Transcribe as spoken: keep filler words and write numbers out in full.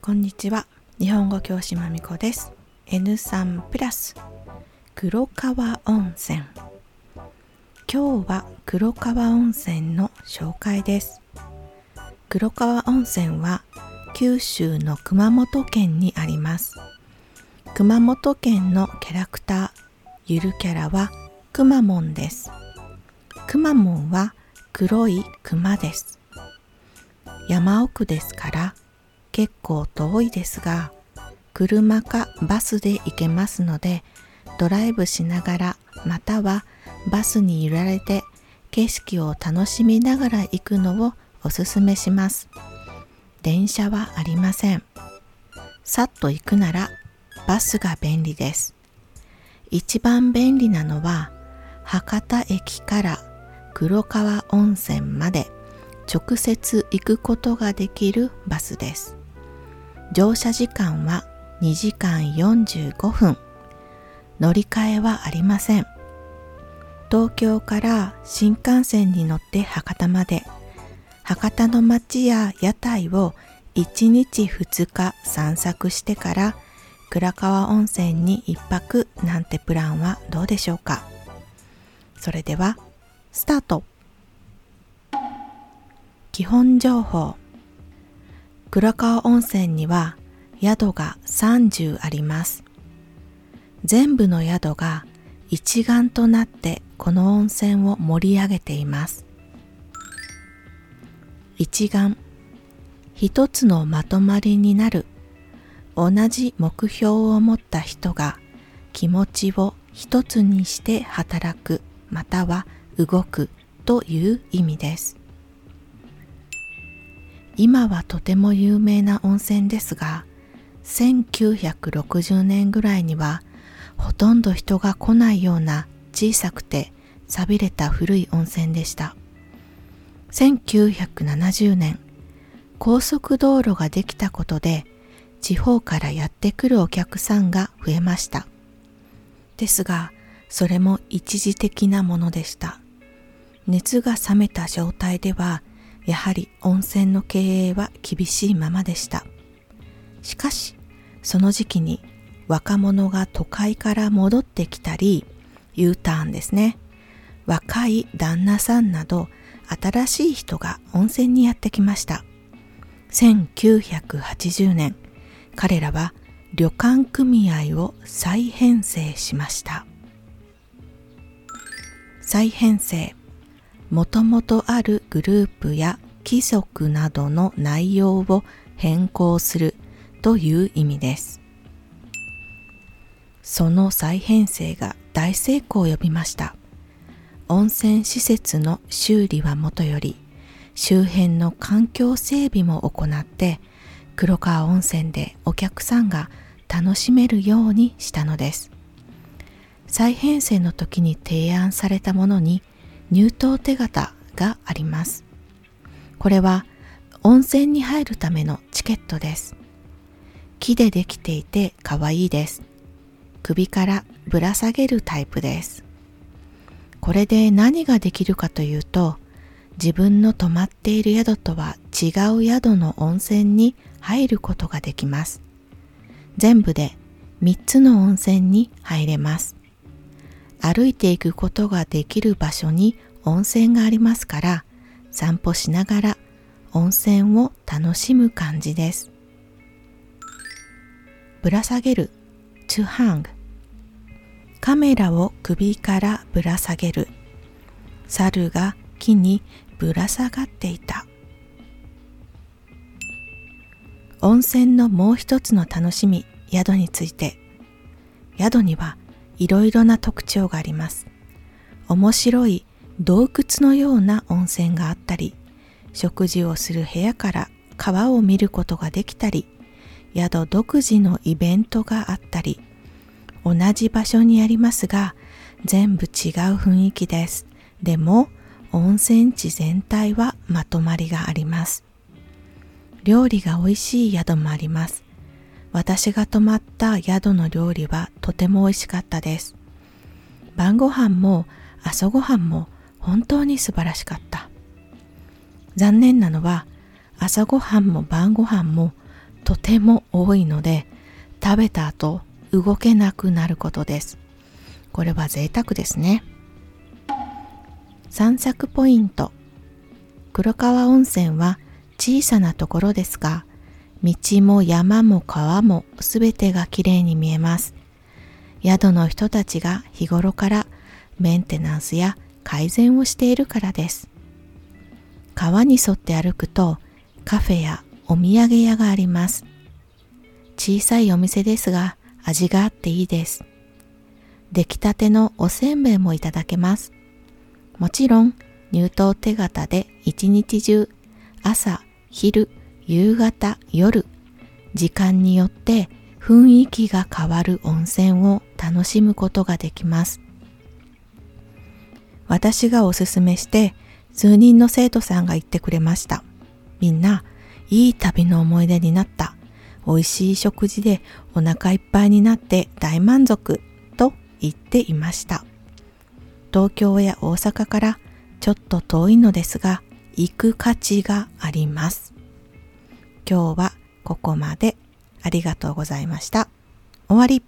こんにちは、日本語教師まみこです。 エヌスリー プラス黒川温泉、今日は黒川温泉の紹介です。黒川温泉は九州の熊本県にあります。熊本県のキャラクター、ゆるキャラはくまモンです。くまモンは黒い熊です。山奥ですから結構遠いですが、車かバスで行けますので、ドライブしながらまたはバスに揺られて景色を楽しみながら行くのをおすすめします。電車はありません。さっと行くならバスが便利です。一番便利なのは博多駅から黒川温泉まで直接行くことができるバスです。乗車時間はにじかんよんじゅうごふん。乗り換えはありません。東京から新幹線に乗って博多まで、博多の街や屋台をいちにちふつか散策してから黒川温泉にいっぱくなんてプランはどうでしょうか。それではスタート。基本情報。黒川温泉には宿がさんじゅうあります。全部の宿が一丸となってこの温泉を盛り上げています。一丸、一つのまとまりになる。同じ目標を持った人が気持ちを一つにして働く、または動くという意味です。今はとても有名な温泉ですが、せんきゅうひゃくろくじゅうねんぐらいにはほとんど人が来ないような小さくて寂れた古い温泉でした。せんきゅうひゃくななじゅうねん、高速道路ができたことで地方からやってくるお客さんが増えました。ですがそれも一時的なものでした。熱が冷めた状態ではやはり温泉の経営は厳しいままでした。しかしその時期に若者が都会から戻ってきたり、 U ターンですね、若い旦那さんなど新しい人が温泉にやってきました。せんきゅうひゃくはちじゅうねん、彼らは旅館組合を再編成しました。再編成、もともとあるグループや規則などの内容を変更するという意味です。その再編成が大成功を呼びました。温泉施設の修理はもとより、周辺の環境整備も行って黒川温泉でお客さんが楽しめるようにしたのです。再編成の時に提案されたものに入湯手形があります。これは温泉に入るためのチケットです。木でできていてかわいいです。首からぶら下げるタイプです。これで何ができるかというと、自分の泊まっている宿とは違う宿の温泉に入ることができます。全部でみっつの温泉に入れます。歩いていくことができる場所に温泉がありますから、散歩しながら温泉を楽しむ感じです。ぶら下げる、to hang。カメラを首からぶら下げる。猿が木にぶら下がっていた。温泉のもう一つの楽しみ、宿について。宿にはいろいろな特徴があります。面白い洞窟のような温泉があったり、食事をする部屋から川を見ることができたり、宿独自のイベントがあったり、同じ場所にありますが、全部違う雰囲気です。でも、温泉地全体はまとまりがあります。料理が美味しい宿もあります。私が泊まった宿の料理はとても美味しかったです。晩ご飯も朝ご飯も本当に素晴らしかった。残念なのは朝ごはんも晩ごはんもとても多いので、食べた後動けなくなることです。これは贅沢ですね。散策ポイント。黒川温泉は小さなところですが、道も山も川もすべてがきれいに見えます。宿の人たちが日頃からメンテナンスや改善をしているからです。川に沿って歩くとカフェやお土産屋があります。小さいお店ですが味があっていいです。出来たてのおせんべいもいただけます。もちろん入湯手形で一日中、朝、昼、夕方、夜、時間によって雰囲気が変わる温泉を楽しむことができます。私がおすすめして数人の生徒さんが言ってくれました。みんないい旅の思い出になった、美味しい食事でお腹いっぱいになって大満足と言っていました。東京や大阪からちょっと遠いのですが、行く価値があります。今日はここまで。ありがとうございました。終わり。